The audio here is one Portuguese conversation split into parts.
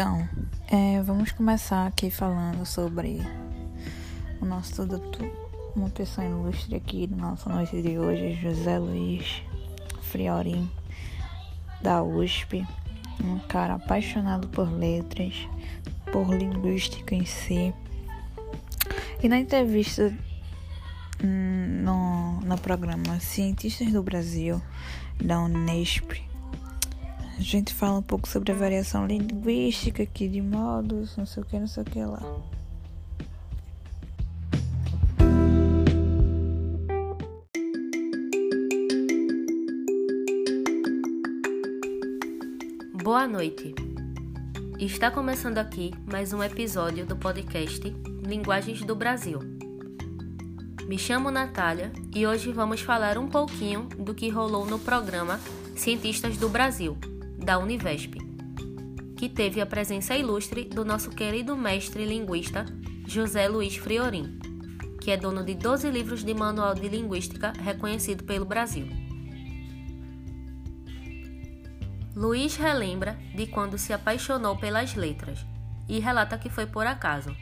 Então, vamos começar aqui falando sobre o nosso doutor, uma pessoa ilustre aqui da nossa noite de hoje, José Luiz Fiorin, da USP, um cara apaixonado por letras, por linguística em si. E na entrevista no programa Cientistas do Brasil, da Unesp, a gente fala um pouco sobre a variação linguística aqui de modos, não sei o que lá. Boa noite. Está começando aqui mais um episódio do podcast Linguagens do Brasil. Me chamo Natália e hoje vamos falar um pouquinho do que rolou no programa Cientistas do Brasil, da Univesp, que teve a presença ilustre do nosso querido mestre linguista José Luiz Fiorin, que é dono de 12 livros de manual de linguística reconhecido pelo Brasil. Luiz relembra de quando se apaixonou pelas letras e relata que foi por acaso,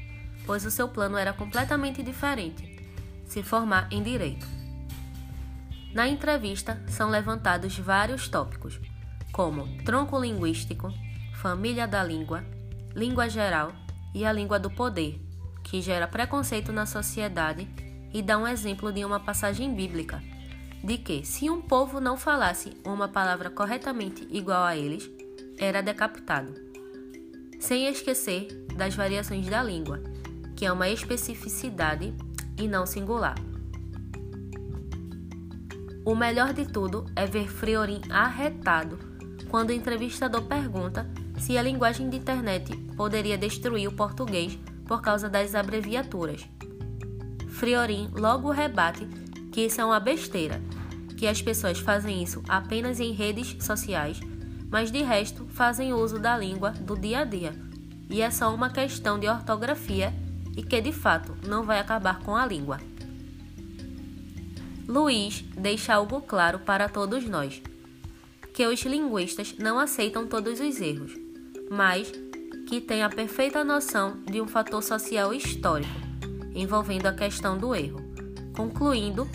pois o seu plano era completamente diferente, se formar em Direito. Na entrevista são levantados vários tópicos, como tronco linguístico, família da língua, língua geral e a língua do poder, que gera preconceito na sociedade, e dá um exemplo de uma passagem bíblica, de que se um povo não falasse uma palavra corretamente igual a eles, era decapitado. Sem esquecer das variações da língua, que é uma especificidade e não singular. O melhor de tudo é ver Fiorin arretado quando o entrevistador pergunta se a linguagem de internet poderia destruir o português por causa das abreviaturas. Fiorin logo rebate que isso é uma besteira, que as pessoas fazem isso apenas em redes sociais, mas de resto fazem uso da língua do dia a dia, e é só uma questão de ortografia e que de fato não vai acabar com a língua. Luiz deixa algo claro para todos nós, que os linguistas não aceitam todos os erros, mas que têm a perfeita noção de um fator social histórico, envolvendo a questão do erro, concluindo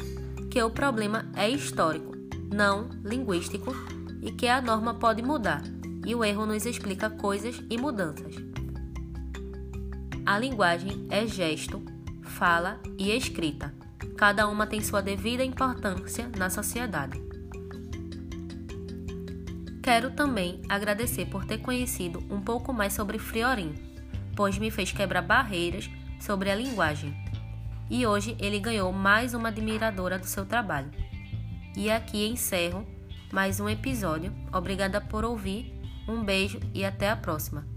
que o problema é histórico, não linguístico, e que a norma pode mudar, e o erro nos explica coisas e mudanças. A linguagem é gesto, fala e escrita. Cada uma tem sua devida importância na sociedade. Quero também agradecer por ter conhecido um pouco mais sobre Fiorin, pois me fez quebrar barreiras sobre a linguagem. E hoje ele ganhou mais uma admiradora do seu trabalho. E aqui encerro mais um episódio. Obrigada por ouvir, um beijo e até a próxima.